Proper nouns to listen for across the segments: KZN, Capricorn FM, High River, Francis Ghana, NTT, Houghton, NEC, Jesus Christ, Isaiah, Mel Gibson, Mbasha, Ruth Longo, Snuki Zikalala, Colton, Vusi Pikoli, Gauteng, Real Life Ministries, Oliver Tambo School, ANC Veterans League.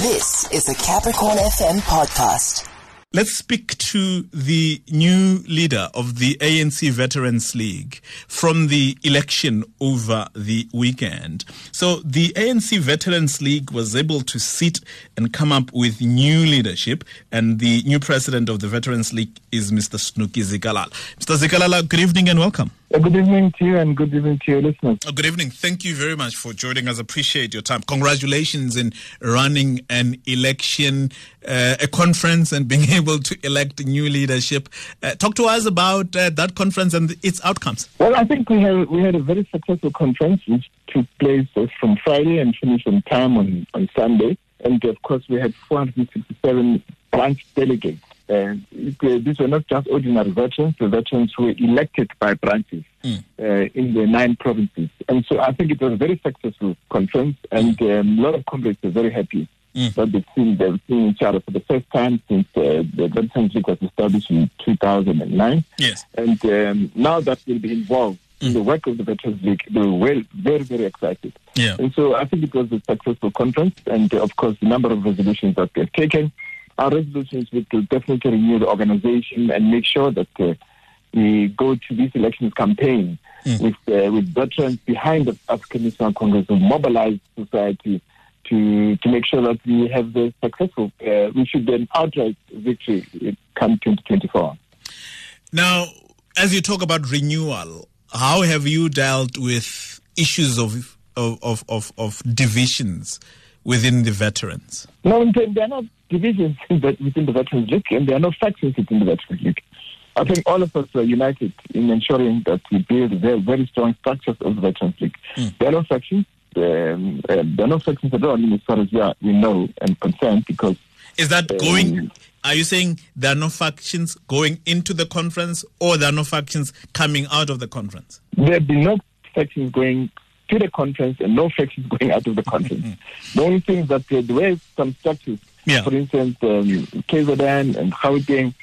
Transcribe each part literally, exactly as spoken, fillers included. This is the Capricorn F M podcast. Let's speak to the new leader of the A N C Veterans League from the election over the weekend. So the A N C Veterans League was able to sit and come up with new leadership, and the new president of the Veterans League is Mister Snuki Zikalala. Mister Zikalala, good evening and welcome. Good evening to you and good evening to your listeners. Good evening. Thank you very much for joining us. Appreciate your time. Congratulations in running an election, uh, a conference, and being able to elect new leadership. Uh, talk to us about uh, that conference and its outcomes. Well, I think we had, we had a very successful conference, which took place from Friday and finished on time on, on Sunday. And, of course, we had four hundred sixty-seven branch delegates. Uh, these were not just ordinary veterans. The veterans were elected by branches mm. uh, in the nine provinces. And so I think it was a very successful conference, and um, a lot of comrades were very happy mm. that they've seen, they've seen each other for the first time since uh, the Veterans League was established in two thousand nine. Yes. And um, now that they'll be involved in mm. the work of the Veterans League, they were well, very, very excited. Yeah. And so I think it was a successful conference, and uh, of course the number of resolutions that they've taken. Our resolutions will definitely renew the organization and make sure that uh, we go to this election campaign mm. with uh, with veterans behind the African National Congress and mobilize society to to make sure that we have the successful, uh, we should then outright victory come twenty twenty-four. Now, as you talk about renewal, how have you dealt with issues of of of, of, of divisions within the veterans? No, they're not divisions within the Veterans League, and there are no factions within the Veterans League. I think all of us are united in ensuring that we build very, very strong structures of the Veterans League. Mm. There are no factions. Um, uh, there are no factions at all, as far as we, are, we know and concerned, because... Is that um, going... Are you saying there are no factions going into the conference, or there are no factions coming out of the conference? There will be no factions going to the conference and no factions going out of the conference. The only thing is that uh, there were some structures. Yeah. For instance, um, K Z N and Houghton,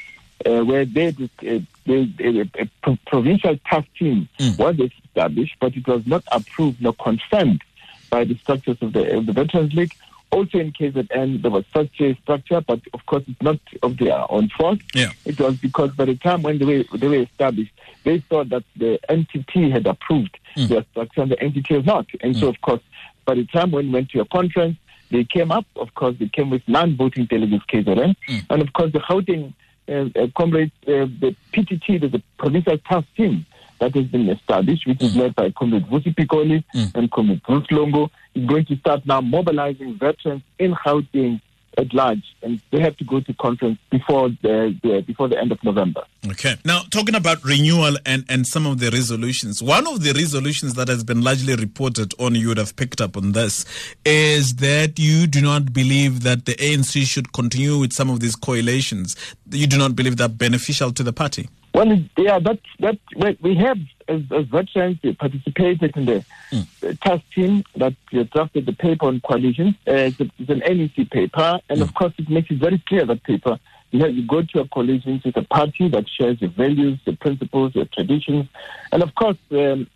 uh, where they, uh, they, a, a pro- provincial task team mm. was established, but it was not approved nor confirmed by the structures of the, of the Veterans League. Also in K Z N, there was such a structure, but of course it's not of their own fault. Yeah. It was because by the time when they were, they were established, they thought that the N T T had approved mm. their structure, and the N T T was not. And mm. so, of course, by the time when we went to a conference, they came up, of course, they came with non-voting delegates, K Z N, mm. and of course the Houghton uh, uh, comrades, uh, the P T T, the, the provincial task team that has been established, which mm. is led by Comrade Vusi Pikoli mm. and Comrade Ruth Longo, is going to start now mobilizing veterans in Gauteng at large, and they have to go to conference before the, the before the end of November. Okay. Now, talking about renewal and, and some of the resolutions, one of the resolutions that has been largely reported on, you would have picked up on this, is that you do not believe that the A N C should continue with some of these coalitions. You do not believe they're beneficial to the party. Well, yeah, that that we have as, as veterans we participated in the mm. task team that drafted the paper on coalitions. Uh, it's, a, it's an N E C paper, and mm. of course, it makes it very clear, that paper. You know, you go to a coalition with a party that shares your values, your principles, your traditions, and of course, um, um,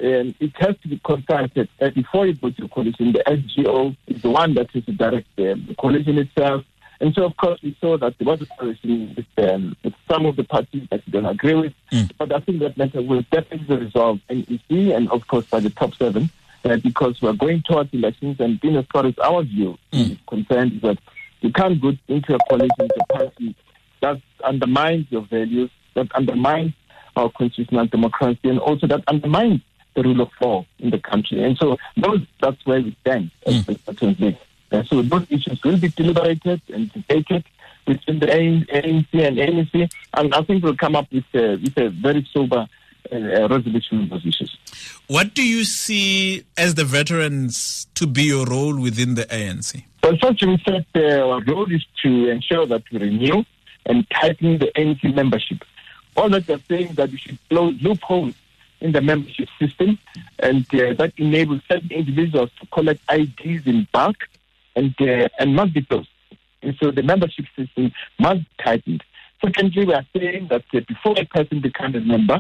it has to be consulted uh, before you go to a coalition. The S G O is the one that is the direct um, the coalition itself. And so, of course, we saw that there was a coalition with, um, with some of the parties that we don't agree with. Mm. But I think that matter will definitely be resolved in N E C and, of course, by the top seven, uh, because we're going towards elections. And being as far as our view mm. is concerned, is that you can't go into a coalition with a party that undermines your values, that undermines our constitutional democracy, and also that undermines the rule of law in the country. And so those, that's where we stand as the Veterans League. Uh, so those issues will be deliberated and debated within the A N C and N E C, and I think we'll come up with a, with a very sober uh, resolution of those issues. What do you see as the veterans to be your role within the A N C? Well, first we said uh, our role is to ensure that we renew and tighten the N E C membership. All that they're saying that we should close loopholes in the membership system, and uh, that enables certain individuals to collect I Ds in bulk, and uh, and must be closed. And so the membership system must be tightened. Secondly, we are saying that uh, before a person becomes a member,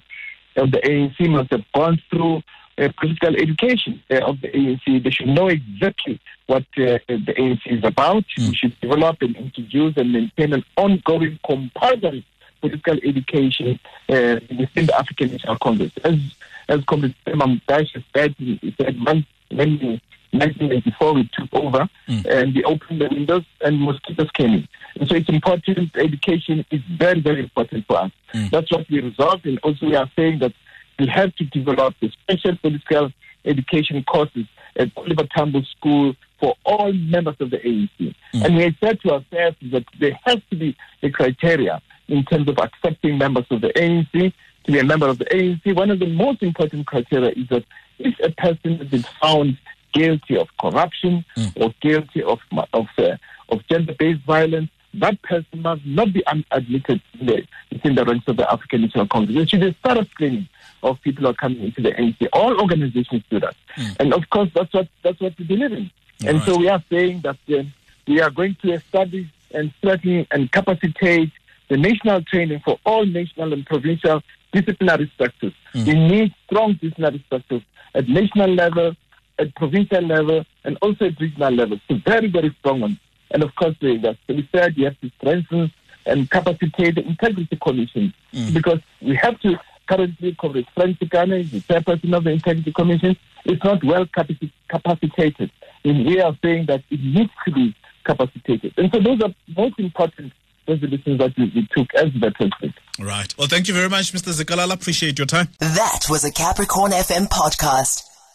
uh, the A N C must have gone through uh, political education uh, of the A N C. They should know exactly what uh, the A N C is about. Mm. We should develop and introduce and maintain an ongoing compulsory political education uh, within the African National Congress. As as Comrade Mbasha said, he said when in nineteen eighty-four we took over mm. and we opened the windows and mosquitoes came in. And so it's important. Education is very, very important for us. Mm. That's what we resolved, and also we are saying that we have to develop the special political education courses at Oliver Tambo School for all members of the A N C. Mm. And we said to ourselves that there has to be a criteria in terms of accepting members of the A N C to be a member of the A N C. One of the most important criteria is that if a person has been found guilty of corruption mm. or guilty of of, uh, of gender-based violence, that person must not be admitted in the, within the ranks of the African National Congress. It should be a thorough screening of people who are coming into the A N C. All organizations do that. Mm. And of course, that's what that's what we believe in. All and right. So we are saying that uh, we are going to establish and strengthen and capacitate the national training for all national and provincial disciplinary structures. Mm. We need strong disciplinary structures at national level, at provincial level, and also at regional level. So very, very strong ones. And of course, we said we have to strengthen and capacitate the Integrity Commission mm. because we have to currently cover Francis Ghana, the chairperson of the Integrity Commission. It's not well capacit- capacitated. And we are saying that it needs to be capacitated. And so those are most important resolutions that we, we took as veterans. Right. Well, thank you very much, Mister Zikalala. Appreciate your time. That was a Capricorn F M podcast.